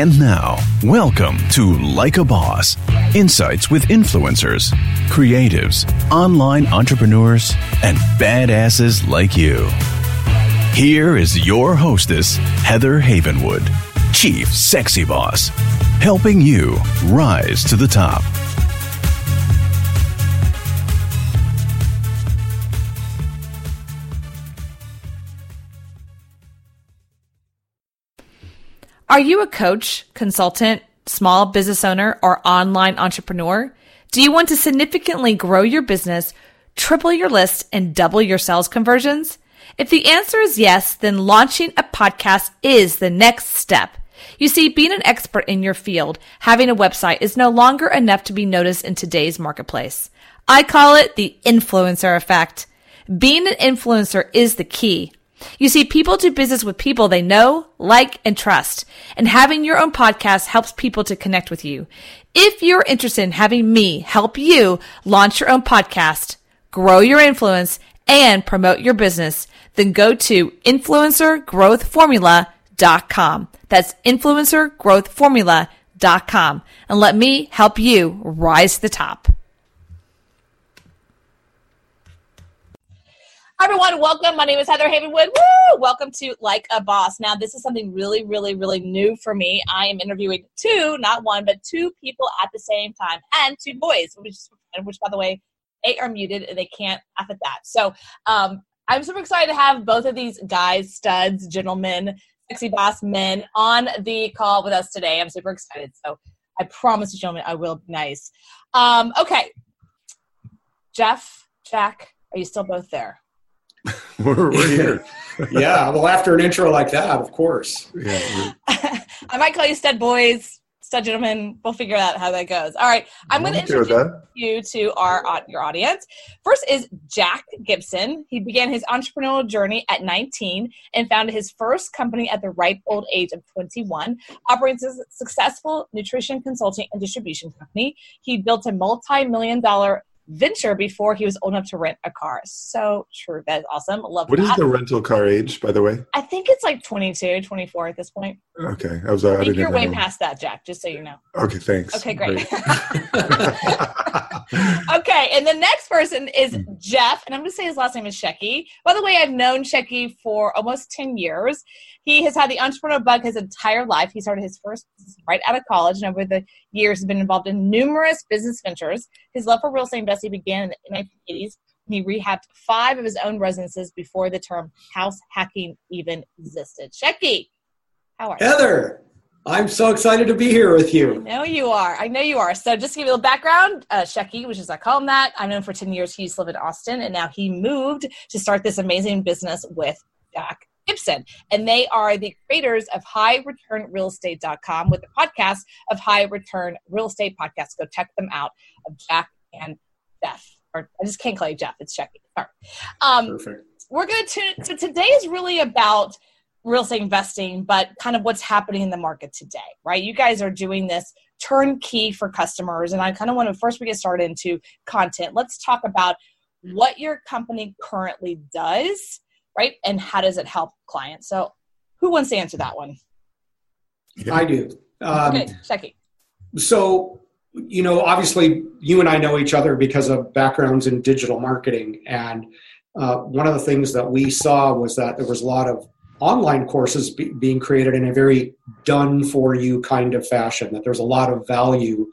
And now, welcome to Like a Boss, insights with influencers, creatives, online entrepreneurs, and badasses like you. Here is your hostess, Heather Havenwood, Chief Sexy Boss, helping you rise to the top. Are you a coach, consultant, small business owner, or online entrepreneur? Do you want to significantly grow your business, triple your list, and double your sales conversions? If the answer is yes, then launching a podcast is the next step. You see, being an expert in your field, having a website is no longer enough to be noticed in today's marketplace. I call it the influencer effect. Being an influencer is the key. You see, people do business with people they know, like, and trust. And having your own podcast helps people to connect with you. If you're interested in having me help you launch your own podcast, grow your influence, and promote your business, then go to InfluencerGrowthFormula.com. That's InfluencerGrowthFormula.com. And let me help you rise to the top. Hi, everyone. Welcome. My name is Heather Havenwood. Woo! Welcome to Like a Boss. Now, this is something really, really, really new for me. I am interviewing two, not one, but two people at the same time, and two boys, which by the way, they are muted and they can't laugh at that. So I'm super excited to have both of these guys, studs, gentlemen, sexy boss men on the call with us today. I'm super excited. So I promise you, gentlemen, I will be nice. Okay. Jeff, Jack, are you still both there? We're here. Yeah. Well, after an intro like that, of course. Yeah, I might call you stud boys, stud gentlemen. We'll figure out how that goes. All right. I'm going to introduce you to your audience. First is Jack Gibson. He began his entrepreneurial journey at 19 and founded his first company at the ripe old age of 21, operates a successful nutrition consulting and distribution company. He built a multi-million-dollar venture before he was old enough to rent a car. So true. That's awesome. Love. What that. Is the rental car age, by the way? I think it's like 22, 24 at this point. Okay. I think you're way past that, Jack, just so you know. Okay, thanks. Okay, great. Okay, and the next person is Jeff, and I'm going to say his last name is Schechter. By the way, I've known Schechter for almost 10 years. He has had the entrepreneurial bug his entire life. He started his first business right out of college, and over the years has been involved in numerous business ventures. His love for real estate investing began in the 1980s, and he rehabbed 5 of his own residences before the term house hacking even existed. Schechter, how are you? Heather! I'm so excited to be here with you. I know you are. So just to give you a little background, Schechter, which is I call him that, I've known for 10 years. He used to live in Austin, and now he moved to start this amazing business with Jack Gibson. And they are the creators of HighReturnRealEstate.com with the podcast of High Return Real Estate Podcast. Go check them out, of Jack and Jeff. Or I just can't call you Jeff. It's Schechter. All right. Perfect. We're going to – so today is really about – real estate investing, but kind of what's happening in the market today, right? You guys are doing this turnkey for customers. And I kind of want to, first we get started into content. Let's talk about what your company currently does, right? And how does it help clients? So who wants to answer that one? Yeah. I do. Okay, Schechter. So, you know, obviously you and I know each other because of backgrounds in digital marketing. And one of the things that we saw was that there was a lot of online courses being created in a very done-for-you kind of fashion, that there's a lot of value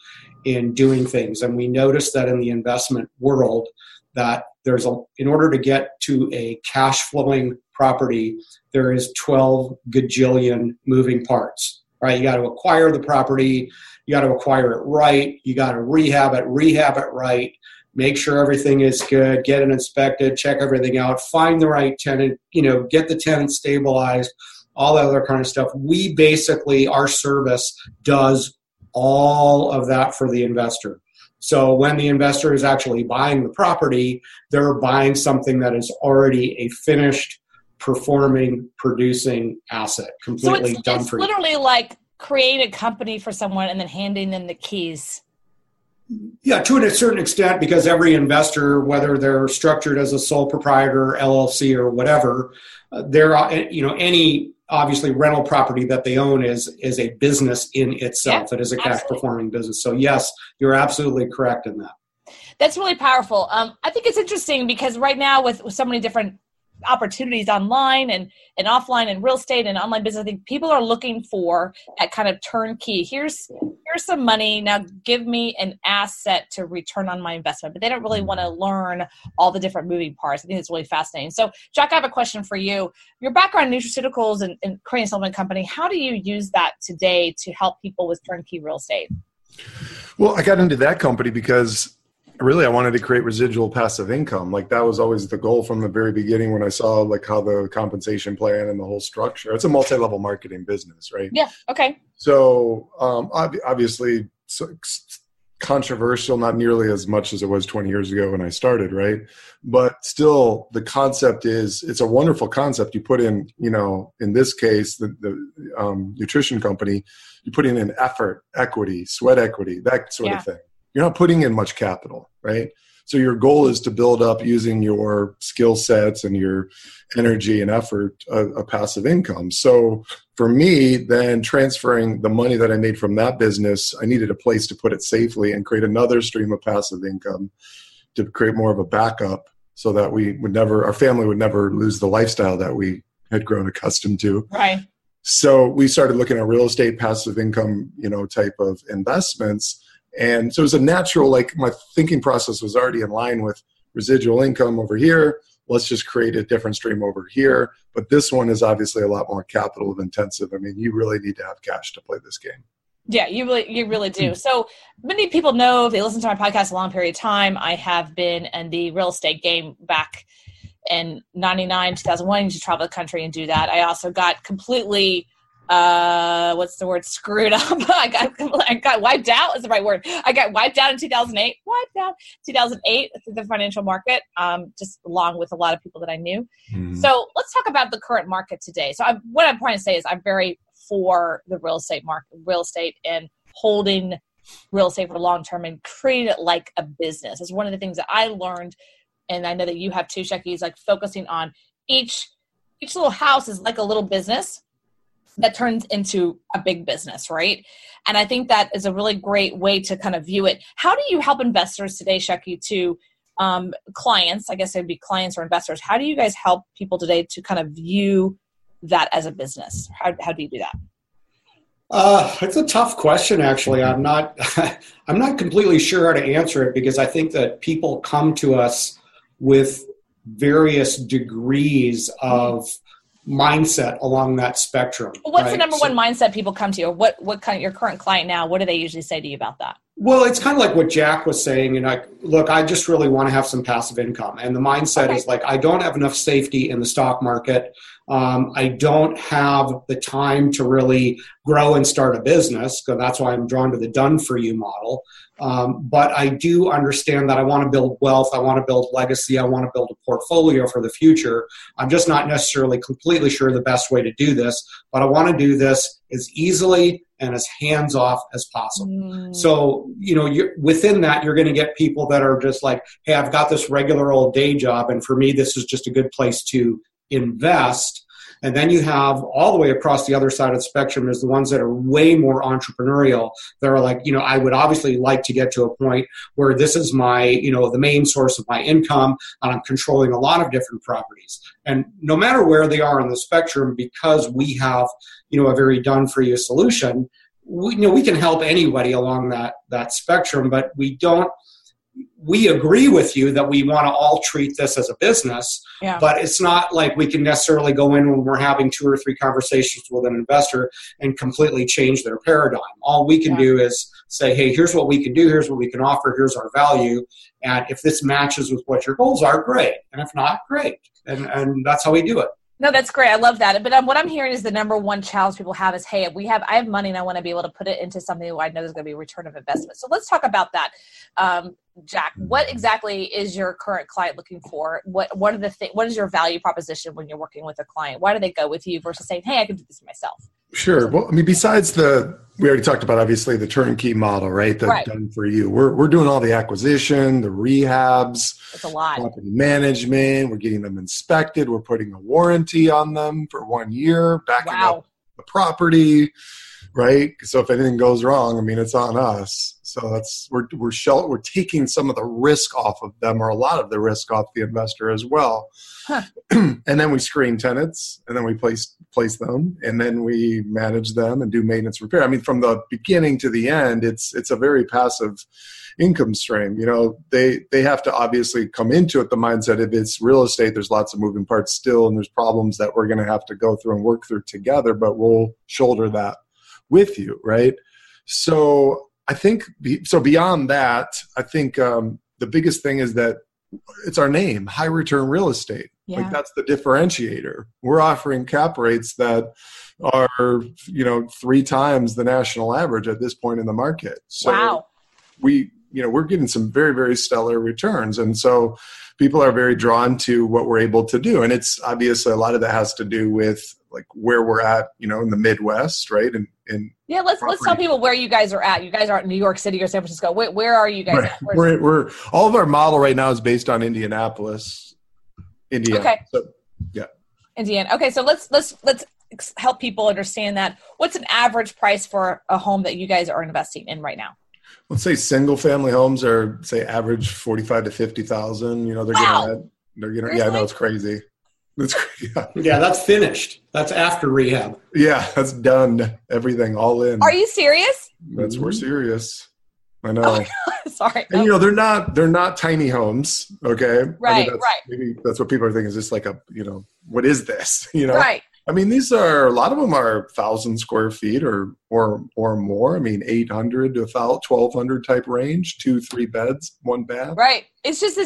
in doing things. And we noticed that in the investment world, that there's in order to get to a cash-flowing property, there is 12 gajillion moving parts, right? You got to acquire the property, you got to acquire it right, you got to rehab it right, make sure everything is good, get it inspected, check everything out, find the right tenant, you know, get the tenant stabilized, all that other kind of stuff. We basically, our service does all of that for the investor. So when the investor is actually buying the property, they're buying something that is already a finished, performing, producing asset, completely so done for you. It's literally like creating a company for someone and then handing them the keys Yeah, to a certain extent, because every investor, whether they're structured as a sole proprietor, LLC, or whatever, any obviously rental property that they own is a business in itself. Yeah, it is a cash performing business. So yes, you're absolutely correct in that. That's really powerful. I think it's interesting because right now with so many different opportunities online and offline and real estate and online business, I think people are looking for that kind of turnkey. Here's some money. Now give me an asset to return on my investment, but they don't really want to learn all the different moving parts. I think it's really fascinating. So Jack, I have a question for you. Your background in nutraceuticals and creating a supplement company, how do you use that today to help people with turnkey real estate? Well, I got into that company because really, I wanted to create residual passive income. Like that was always the goal from the very beginning when I saw like how the compensation plan and the whole structure, it's a multi-level marketing business, right? Yeah. Okay. So obviously controversial, not nearly as much as it was 20 years ago when I started. Right. But still the concept is, it's a wonderful concept. You put in, in this case, the nutrition company, you put in an effort, equity, sweat equity, that sort of thing. You're not putting in much capital, right? So your goal is to build up using your skill sets and your energy and effort, a passive income. So for me, then transferring the money that I made from that business, I needed a place to put it safely and create another stream of passive income to create more of a backup so that our family would never lose the lifestyle that we had grown accustomed to. Right. So we started looking at real estate, passive income, type of investments. And so it was a natural, my thinking process was already in line with residual income over here. Let's just create a different stream over here. But this one is obviously a lot more capital intensive. I mean, you really need to have cash to play this game. Yeah, you really do. So many people know, if they listen to my podcast a long period of time, I have been in the real estate game back in 99, 2001. I used to travel the country and do that. I also got completely... screwed up. I got wiped out is the right word. I got wiped out in 2008. Through the financial market, just along with a lot of people that I knew. Mm. So let's talk about the current market today. So what I'm trying to say is I'm very for the real estate market, real estate and holding real estate for the long term and treating it like a business. It's one of the things that I learned, and I know that you have too, Shecky, is like focusing on each little house is like a little business that turns into a big business, right? And I think that is a really great way to kind of view it. How do you help investors today, Shecky, to clients? I guess it'd be clients or investors. How do you guys help people today to kind of view that as a business? How do you do that? It's a tough question, actually. I'm not completely sure how to answer it because I think that people come to us with various degrees of mindset along that spectrum. What's the number one mindset people come to you? What kind of your current client now, what do they usually say to you about that? Well, it's kind of like what Jack was saying. Look, I just really want to have some passive income. And the mindset is I don't have enough safety in the stock market. I don't have the time to really grow and start a business. So that's why I'm drawn to the done-for-you model. But I do understand that I want to build wealth. I want to build legacy. I want to build a portfolio for the future. I'm just not necessarily completely sure the best way to do this, but I want to do this as easily and as hands-off as possible. Mm. So, within that, you're going to get people that are just like, hey, I've got this regular old day job, and for me, this is just a good place to invest. And then you have all the way across the other side of the spectrum is the ones that are way more entrepreneurial. They're like, I would obviously like to get to a point where this is my, the main source of my income, and I'm controlling a lot of different properties. And no matter where they are on the spectrum, because we have, a very done-for-you solution, we can help anybody along that spectrum, but we agree with you that we want to all treat this as a business, but it's not like we can necessarily go in when we're having two or three conversations with an investor and completely change their paradigm. All we can do is say, hey, here's what we can do. Here's what we can offer. Here's our value. And if this matches with what your goals are, great. And if not, great. And that's how we do it. No, that's great. I love that. But what I'm hearing is the number one challenge people have is, hey, I have money and I want to be able to put it into something where I know there's going to be a return of investment. So let's talk about that. Jack, what exactly is your current client looking for? What is your value proposition when you're working with a client? Why do they go with you versus saying, hey, I can do this myself? Sure. Well, I mean, besides we already talked about, obviously, the turnkey model, right? That's right. Done for you. We're doing all the acquisition, the rehabs. That's a lot. Property management. We're getting them inspected. We're putting a warranty on them for 1 year, backing up the property, right? So if anything goes wrong, I mean, it's on us. So that's we're taking some of the risk off of them, or a lot of the risk off the investor as well. Huh. And then we screen tenants, and then we place them, and then we manage them and do maintenance, repair. I mean, from the beginning to the end, it's a very passive income stream. You know, they have to obviously come into it the mindset of it's real estate. There's lots of moving parts still, and there's problems that we're going to have to go through and work through together. But we'll shoulder that with you, right? So I think so. Beyond that, I think the biggest thing is that it's our name, High Return Real Estate. Yeah. Like that's the differentiator. We're offering cap rates that are, you know, 3 times the national average at this point in the market. So we're getting some very, very stellar returns. And so people are very drawn to what we're able to do. And it's obviously a lot of that has to do with like where we're at, you know, in the Midwest, right? And yeah, let's tell people where you guys are at. You guys aren't in New York City or San Francisco. Where are you guys at? We're all of our model right now is based on Indianapolis, Indiana. Okay. So, yeah. Indiana. Okay. So let's help people understand that. What's an average price for a home that you guys are investing in right now? Let's say single family homes are average 45 to 50,000. You know, they're getting Seriously? Yeah, I know, it's crazy. Yeah, that's finished. That's after rehab. Yeah, that's done. Everything all in. Are you serious? We're serious. I know. Oh my God, sorry. And you know, they're not tiny homes. Okay. Right. I mean, maybe that's what people are thinking is just like a, you know, what is this? You know? Right. I mean, these are, a lot of them are 1,000 square feet or more. I mean, 800 to 1,200 type range, 2-3 beds, 1 bath. Right. It's just a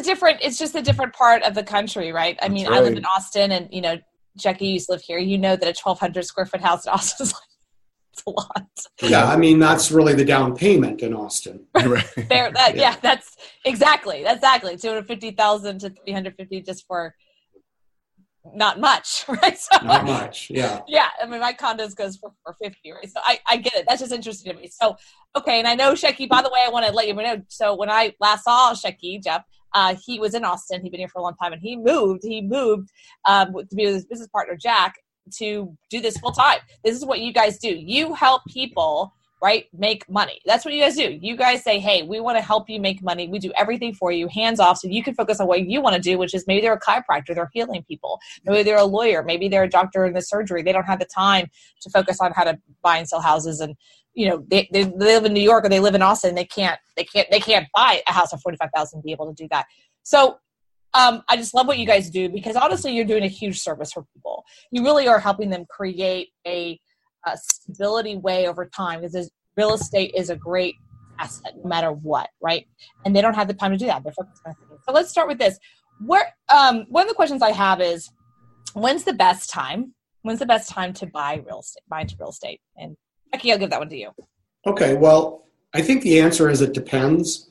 different part of the country, right? I mean, I live in Austin, and, you know, Jackie, you used to live here. You know that a 1,200 square foot house in Austin is like, it's a lot. Yeah, I mean, that's really the down payment in Austin. Right. That's exactly. 250,000 to 350 just for... not much, right? So, not much, yeah. Yeah, I mean, my condos goes for 50, right? So I get it. That's just interesting to me. So, okay, and I know Shecky, by the way, I want to let you know, so when I last saw Shecky, Jeff, he was in Austin. He'd been here for a long time, and he moved to be with his business partner, Jack, to do this full time. This is what you guys do. You help people, right, make money. That's what you guys do. You guys say, hey, we want to help you make money. We do everything for you, hands off, so you can focus on what you want to do, which is maybe they're a chiropractor, they're healing people. Maybe they're a lawyer. Maybe they're a doctor in the surgery. They don't have the time to focus on how to buy and sell houses. And, you know, they live in New York or they live in Austin. They can't buy a house for $45,000 and be able to do that. So I just love what you guys do, because honestly, you're doing a huge service for people. You really are helping them create a stability way over time, because real estate is a great asset no matter what, right? And they don't have the time to do that. They're focused on things. So let's start with this. One of the questions I have is, when's the best time to buy into real estate? And Becky, I'll give that one to you. Okay. Well, I think the answer is it depends.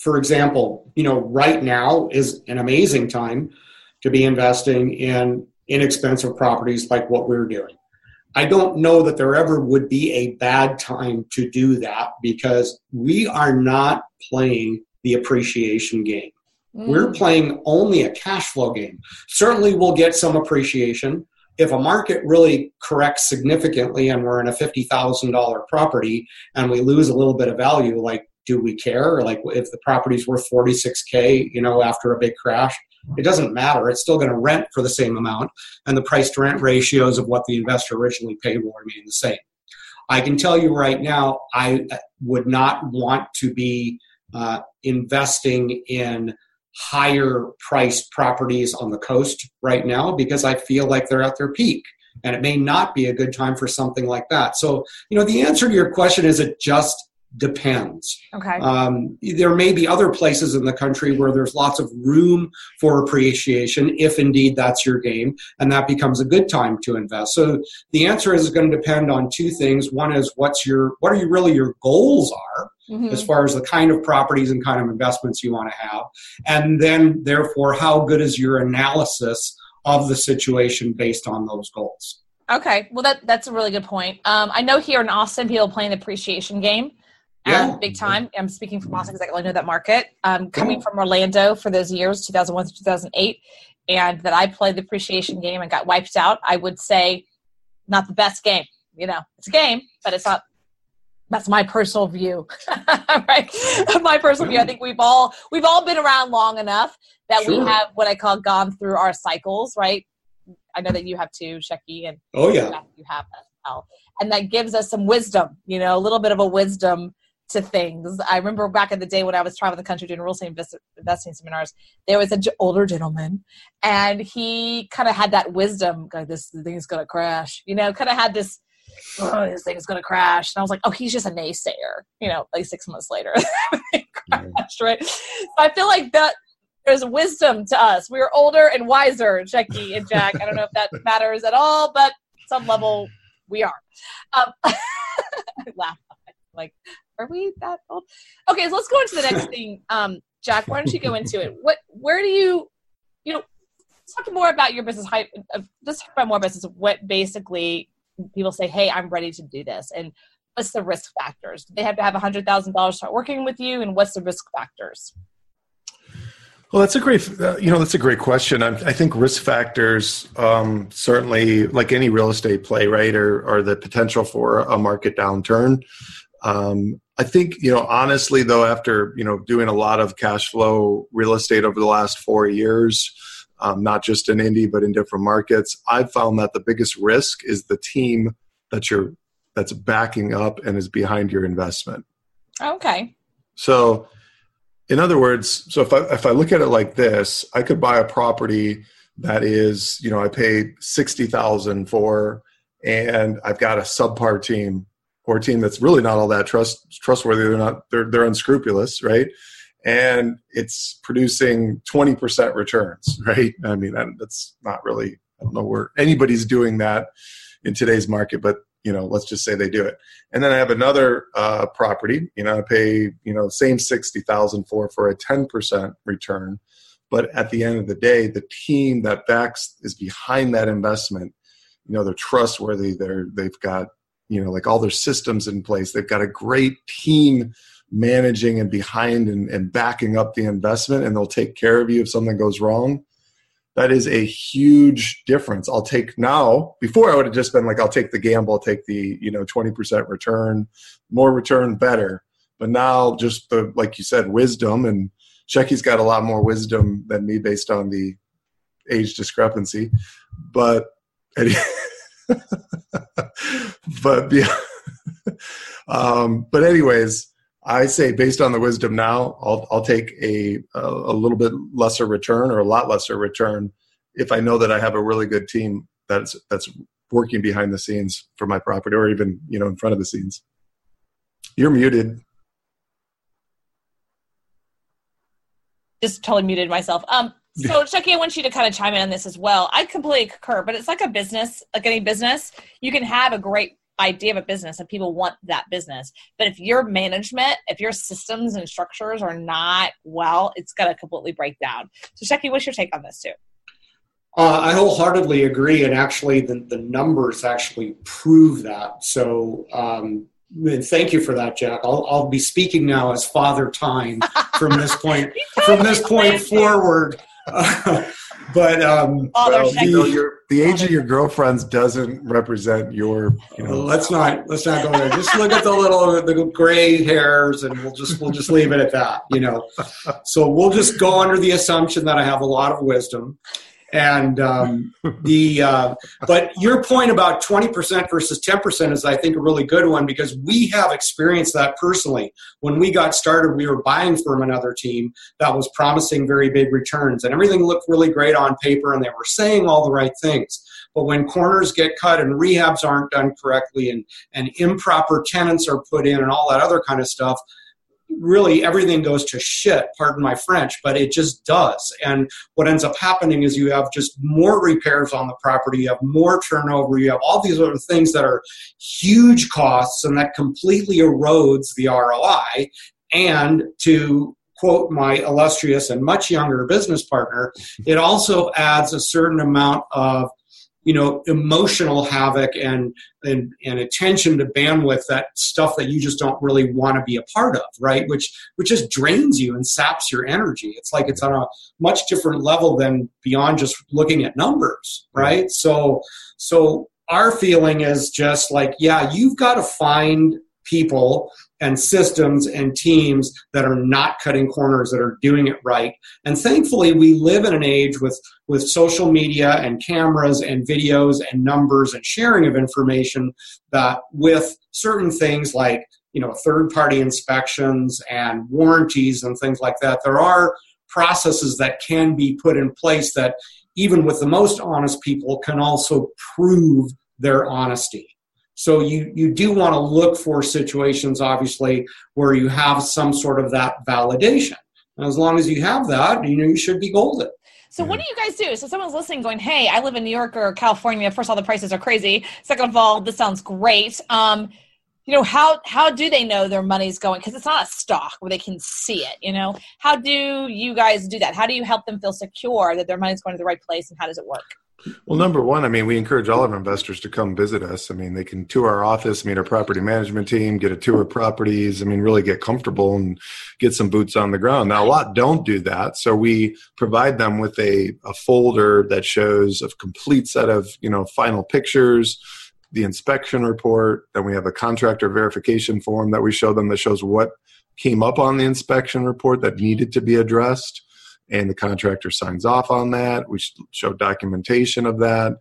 For example, you know, right now is an amazing time to be investing in inexpensive properties like what we're doing. I don't know that there ever would be a bad time to do that, because we are not playing the appreciation game. Mm. We're playing only a cash flow game. Certainly we'll get some appreciation. If a market really corrects significantly and we're in a $50,000 property and we lose a little bit of value, like, do we care? Or like, if the property's worth $46,000, you know, after a big crash, it doesn't matter. It's still going to rent for the same amount, and the price to rent ratios of what the investor originally paid will remain the same. I can tell you right now, I would not want to be investing in higher priced properties on the coast right now, because I feel like they're at their peak, and it may not be a good time for something like that. So, you know, the answer to your question is, it just depends. Okay. There may be other places in the country where there's lots of room for appreciation, if indeed that's your game, and that becomes a good time to invest. So the answer is going to depend on two things. One is what your goals are, mm-hmm. as far as the kind of properties and kind of investments you want to have, and then therefore how good is your analysis of the situation based on those goals. Okay, well that's a really good point. I know here in Austin, people play an appreciation game. Yeah. Big time. I'm speaking from Austin because I only know that market. Coming from Orlando for those years, 2001 to 2008, and that I played the appreciation game and got wiped out, I would say not the best game. You know, it's a game, but it's not. That's my personal view, right? My personal view. I think we've all been around long enough that we have what I call gone through our cycles, right? I know that you have too, Shecky, and you have as well. And that gives us some wisdom, you know, a little bit of a wisdom to things. I remember back in the day when I was traveling the country doing real estate investing seminars, there was an older gentleman, and he kind of had that wisdom, like, this thing is going to crash, you know, kind of had this, oh, this thing is going to crash. And I was like, oh, he's just a naysayer, you know, like 6 months later, it crashed, right? So I feel like that. There's wisdom to us. We are older and wiser, Shecky and Jack. I don't know if that matters at all, but some level we are. I laugh. Like, are we that old? Okay, so let's go into the next thing. Jack, why don't you go into it? Where do you know, talk more about your business. Just talk about more business. What basically people say, hey, I'm ready to do this. And what's the risk factors? Do they have to have $100,000 to start working with you? And what's the risk factors? Well, that's a great question. I think risk factors, certainly, like any real estate play, right, are the potential for a market downturn. I think, you know, honestly, though, after, you know, doing a lot of cash flow real estate over the last 4 years, not just in Indy but in different markets, I've found that the biggest risk is the team that's backing up and is behind your investment. Okay. So. In other words, so if I look at it like this, I could buy a property that is, you know, I paid $60,000 for, and I've got a subpar team or a team that's really not all that trustworthy. They're unscrupulous, right? And it's producing 20% returns, right? I mean, that's not really, I don't know where anybody's doing that in today's market, but you know, let's just say they do it. And then I have another property, you know, I pay, you know, same $60,000 for a 10% return. But at the end of the day, the team that backs is behind that investment. You know, they're trustworthy. They've got, you know, like all their systems in place. They've got a great team managing and behind and backing up the investment, and they'll take care of you if something goes wrong. That is a huge difference. I'll take now, before I would have just been like, I'll take the gamble, I'll take the, you know, 20% return, more return, better. But now just the, like you said, wisdom, and Shecky's got a lot more wisdom than me based on the age discrepancy. But, but anyways, I say based on the wisdom now, I'll take a little bit lesser return or a lot lesser return if I know that I have a really good team that's working behind the scenes for my property, or even, you know, in front of the scenes. You're muted. Just totally muted myself. So Shecky, I want you to kind of chime in on this as well. I completely concur, but it's like a business, like any business. You can have a great idea of a business and people want that business, but if your management, if your systems and structures are not well, it's going to completely break down. So Shecky, what's your take on this too? I wholeheartedly agree, and actually the numbers actually prove that. So and thank you for that, Jack. I'll be speaking now as Father Time from this point forward. But the age of your girlfriends doesn't represent your. You know, let's not go there. Just look at the gray hairs, and we'll just leave it at that. You know, so we'll just go under the assumption that I have a lot of wisdom, and but your point about 20% versus 10% is, I think, a really good one, because we have experienced that personally. When we got started, we were buying from another team that was promising very big returns, and everything looked really great on paper, and they were saying all the right things. But when corners get cut and rehabs aren't done correctly and improper tenants are put in and all that other kind of stuff, really everything goes to shit, pardon my French, but it just does. And what ends up happening is you have just more repairs on the property, you have more turnover, you have all these other things that are huge costs, and that completely erodes the ROI. And to quote my illustrious and much younger business partner, it also adds a certain amount of, you know, emotional havoc and attention to bandwidth, that stuff that you just don't really want to be a part of, right? Which just drains you and saps your energy. It's like it's on a much different level than beyond just looking at numbers, right? So our feeling is just like, yeah, you've got to find people and systems and teams that are not cutting corners, that are doing it right. And thankfully, we live in an age with social media and cameras and videos and numbers and sharing of information, that with certain things like, you know, third-party inspections and warranties and things like that, there are processes that can be put in place that even with the most honest people can also prove their honesty. So you do want to look for situations, obviously, where you have some sort of that validation. And as long as you have that, you know, you should be golden. So what do you guys do? So someone's listening going, hey, I live in New York or California. First of all, the prices are crazy. Second of all, this sounds great. You know, how do they know their money's going? Because it's not a stock where they can see it, you know. How do you guys do that? How do you help them feel secure that their money's going to the right place, and how does it work? Well, number one, I mean, we encourage all of our investors to come visit us. I mean, they can tour our office, meet our property management team, get a tour of properties. I mean, really get comfortable and get some boots on the ground. Now, a lot don't do that. So we provide them with a folder that shows a complete set of, you know, final pictures, the inspection report. Then we have a contractor verification form that we show them that shows what came up on the inspection report that needed to be addressed. And the contractor signs off on that. We show documentation of that.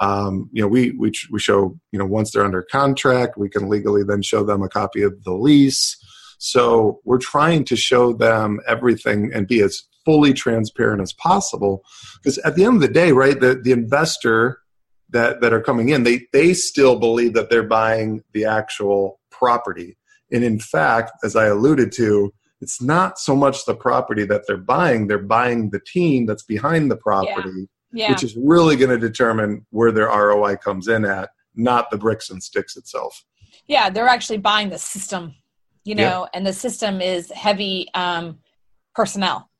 You know, we show, you know, once they're under contract, we can legally then show them a copy of the lease. So we're trying to show them everything and be as fully transparent as possible. Because at the end of the day, right, the investor that are coming in, they still believe that they're buying the actual property. And in fact, as I alluded to, it's not so much the property that they're buying the team that's behind the property, yeah. Which is really going to determine where their ROI comes in at, not the bricks and sticks itself. Yeah, they're actually buying the system, you know, and the system is heavy personnel,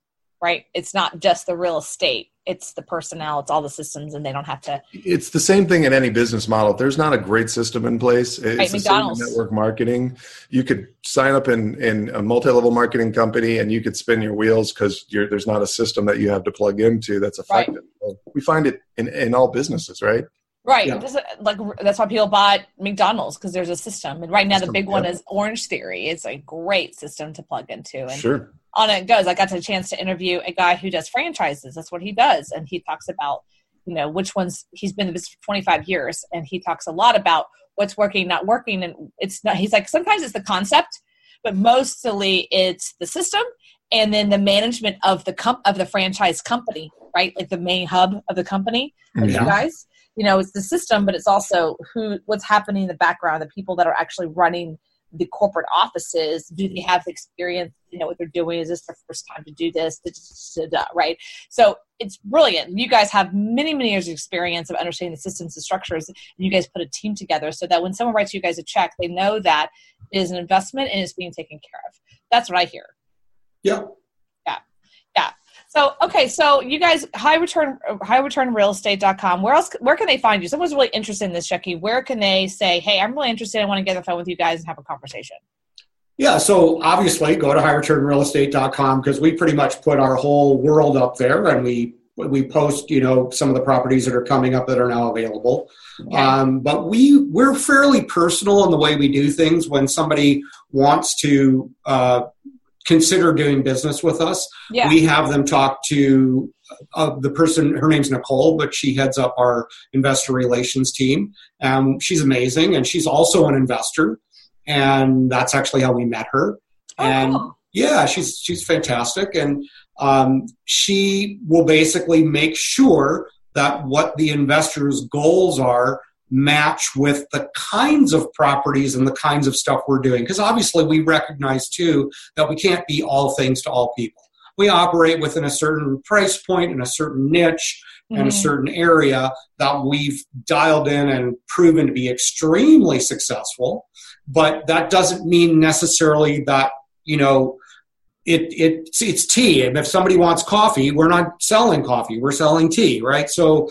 right? It's not just the real estate. It's the personnel, it's all the systems, and they don't have to. It's the same thing in any business model. If there's not a great system in place, it's right, the McDonald's. Same in network marketing. You could sign up in a multi-level marketing company and you could spin your wheels because there's not a system that you have to plug into that's effective. Right. Well, we find it in all businesses, right? Right. Yeah. That's why people bought McDonald's, because there's a system. And right now the big one is Orange Theory. It's a great system to plug into. And sure. On it goes. I got a chance to interview a guy who does franchises. That's what he does. And he talks about, you know, which ones. He's been in this for 25 years. And he talks a lot about what's working, not working. And it's not, he's like, sometimes it's the concept, but mostly it's the system. And then the management of the franchise company, right? Like the main hub of the company, like you guys. You know, it's the system, but it's also what's happening in the background, the people that are actually running the corporate offices. Do they have the experience? You know, what they're doing? Is this their first time to do this? Right? So it's brilliant. You guys have many, many years of experience of understanding the systems and structures, and you guys put a team together so that when someone writes you guys a check, they know that it is an investment and it's being taken care of. That's what I hear. Yeah. Yeah. Yeah. So, okay, so you guys, HighReturnRealEstate.com. Where can they find you? Someone's really interested in this, Shecky. Where can they say, hey, I'm really interested. I want to get on the phone with you guys and have a conversation? Yeah, so obviously go to HighReturnRealEstate.com, because we pretty much put our whole world up there, and we post, you know, some of the properties that are coming up that are now available. Okay. But we're fairly personal in the way we do things. When somebody wants to consider doing business with us, we have them talk to the person. Her name's Nicole, but she heads up our investor relations team. She's amazing, and she's also an investor, and that's actually how we met her. And she's fantastic, and she will basically make sure that what the investor's goals are match with the kinds of properties and the kinds of stuff we're doing. Because obviously we recognize, too, that we can't be all things to all people. We operate within a certain price point and a certain niche and a certain area that we've dialed in and proven to be extremely successful. But that doesn't mean necessarily that, you know, it's tea. And if somebody wants coffee, we're not selling coffee. We're selling tea, right? So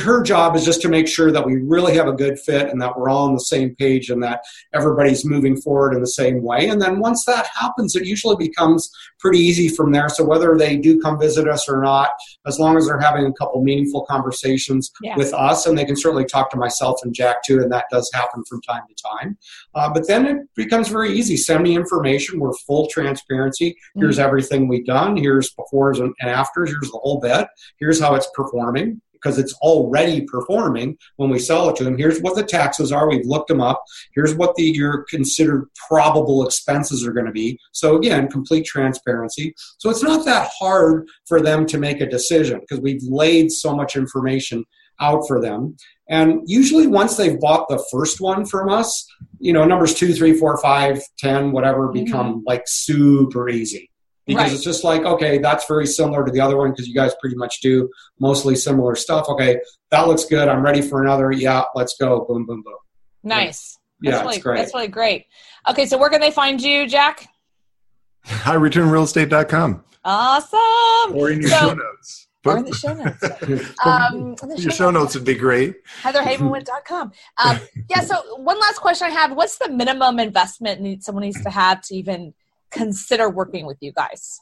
her job is just to make sure that we really have a good fit and that we're all on the same page and that everybody's moving forward in the same way. And then once that happens, it usually becomes pretty easy from there. So whether they do come visit us or not, as long as they're having a couple meaningful conversations with us, and they can certainly talk to myself and Jack too, and that does happen from time to time. But then it becomes very easy. Send me information. We're full transparency. Here's everything we've done. Here's befores and afters. Here's the whole bit. Here's how it's performing, because it's already performing when we sell it to them. Here's what the taxes are. We've looked them up. Here's what your considered probable expenses are going to be. So again, complete transparency. So it's not that hard for them to make a decision because we've laid so much information out for them. And usually once they've bought the first one from us, you know, numbers 2, 3, 4, 5, 10, whatever become like super easy. Because it's just like, okay, that's very similar to the other one because you guys pretty much do mostly similar stuff. Okay, that looks good. I'm ready for another. Yeah, let's go. Boom, boom, boom. Nice. Yeah, that's really, it's great. That's really great. Okay, so where can they find you, Jack? HighReturnRealEstate.com. Awesome. Or in your show notes. Or in the show notes. Your show notes would be great. HeatherHavenwood.com. So one last question I had. What's the minimum investment someone needs to have to even – consider working with you guys?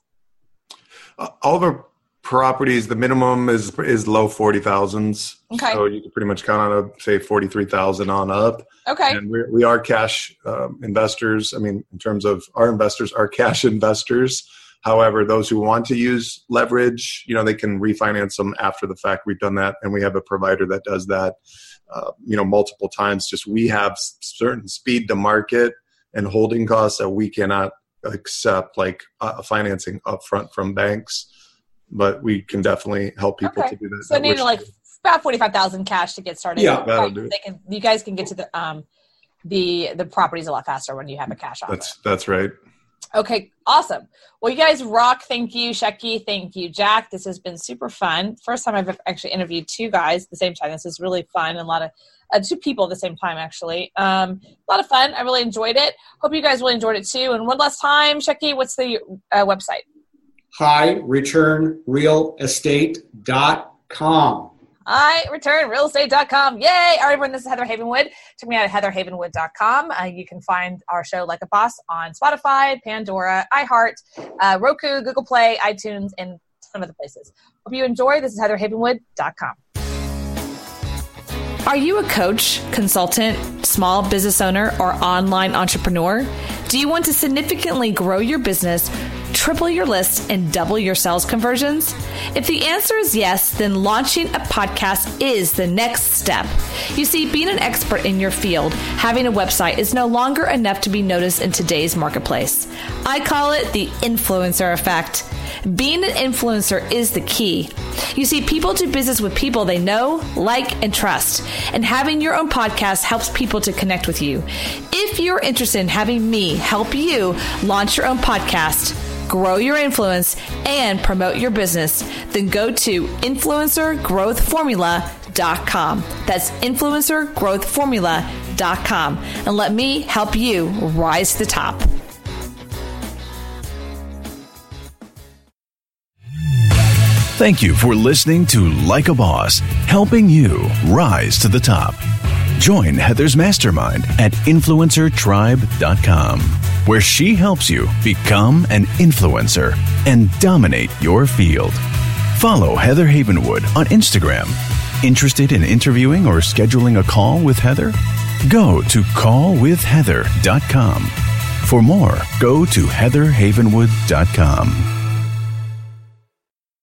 All of our properties, the minimum is low 40,000s. Okay. So you can pretty much count on, say, 43,000 on up. Okay. And we are cash investors. I mean, in terms of our investors are cash investors. However, those who want to use leverage, you know, they can refinance them after the fact. We've done that, and we have a provider that does that, multiple times. Just we have certain speed to market and holding costs that we cannot accept, like financing upfront from banks, but we can definitely help people to do that. So needing like about 45,000 cash to get started. Yeah, that'll do. You guys can get to the properties a lot faster when you have a cash offer. That's right. Okay, awesome. Well, you guys rock. Thank you, Schechter. Thank you, Jack. This has been super fun. First time I've actually interviewed two guys at the same time. This is really fun, and a lot of two people at the same time, actually. A lot of fun. I really enjoyed it. Hope you guys really enjoyed it, too. And one last time, Schechter, what's the website? HighReturnRealEstate.com. HighReturnRealEstate.com. Yay! All right, everyone, this is Heather Havenwood. Check me out at HeatherHavenwood.com. You can find our show, Like a Boss, on Spotify, Pandora, iHeart, Roku, Google Play, iTunes, and some other places. Hope you enjoy. This is HeatherHavenwood.com. Are you a coach, consultant, small business owner, or online entrepreneur? Do you want to significantly grow your business, triple your list, and double your sales conversions? If the answer is yes, then launching a podcast is the next step. You see, being an expert in your field, having a website is no longer enough to be noticed in today's marketplace. I call it the influencer effect. Being an influencer is the key. You see, people do business with people they know, like, and trust. And having your own podcast helps people to connect with you. If you're interested in having me help you launch your own podcast, grow your influence, and promote your business, then go to InfluencerGrowthFormula.com. That's InfluencerGrowthFormula.com. And let me help you rise to the top. Thank you for listening to Like a Boss, helping you rise to the top. Join Heather's mastermind at InfluencerTribe.com, where she helps you become an influencer and dominate your field. Follow Heather Havenwood on Instagram. Interested in interviewing or scheduling a call with Heather? Go to callwithheather.com. For more, go to heatherhavenwood.com.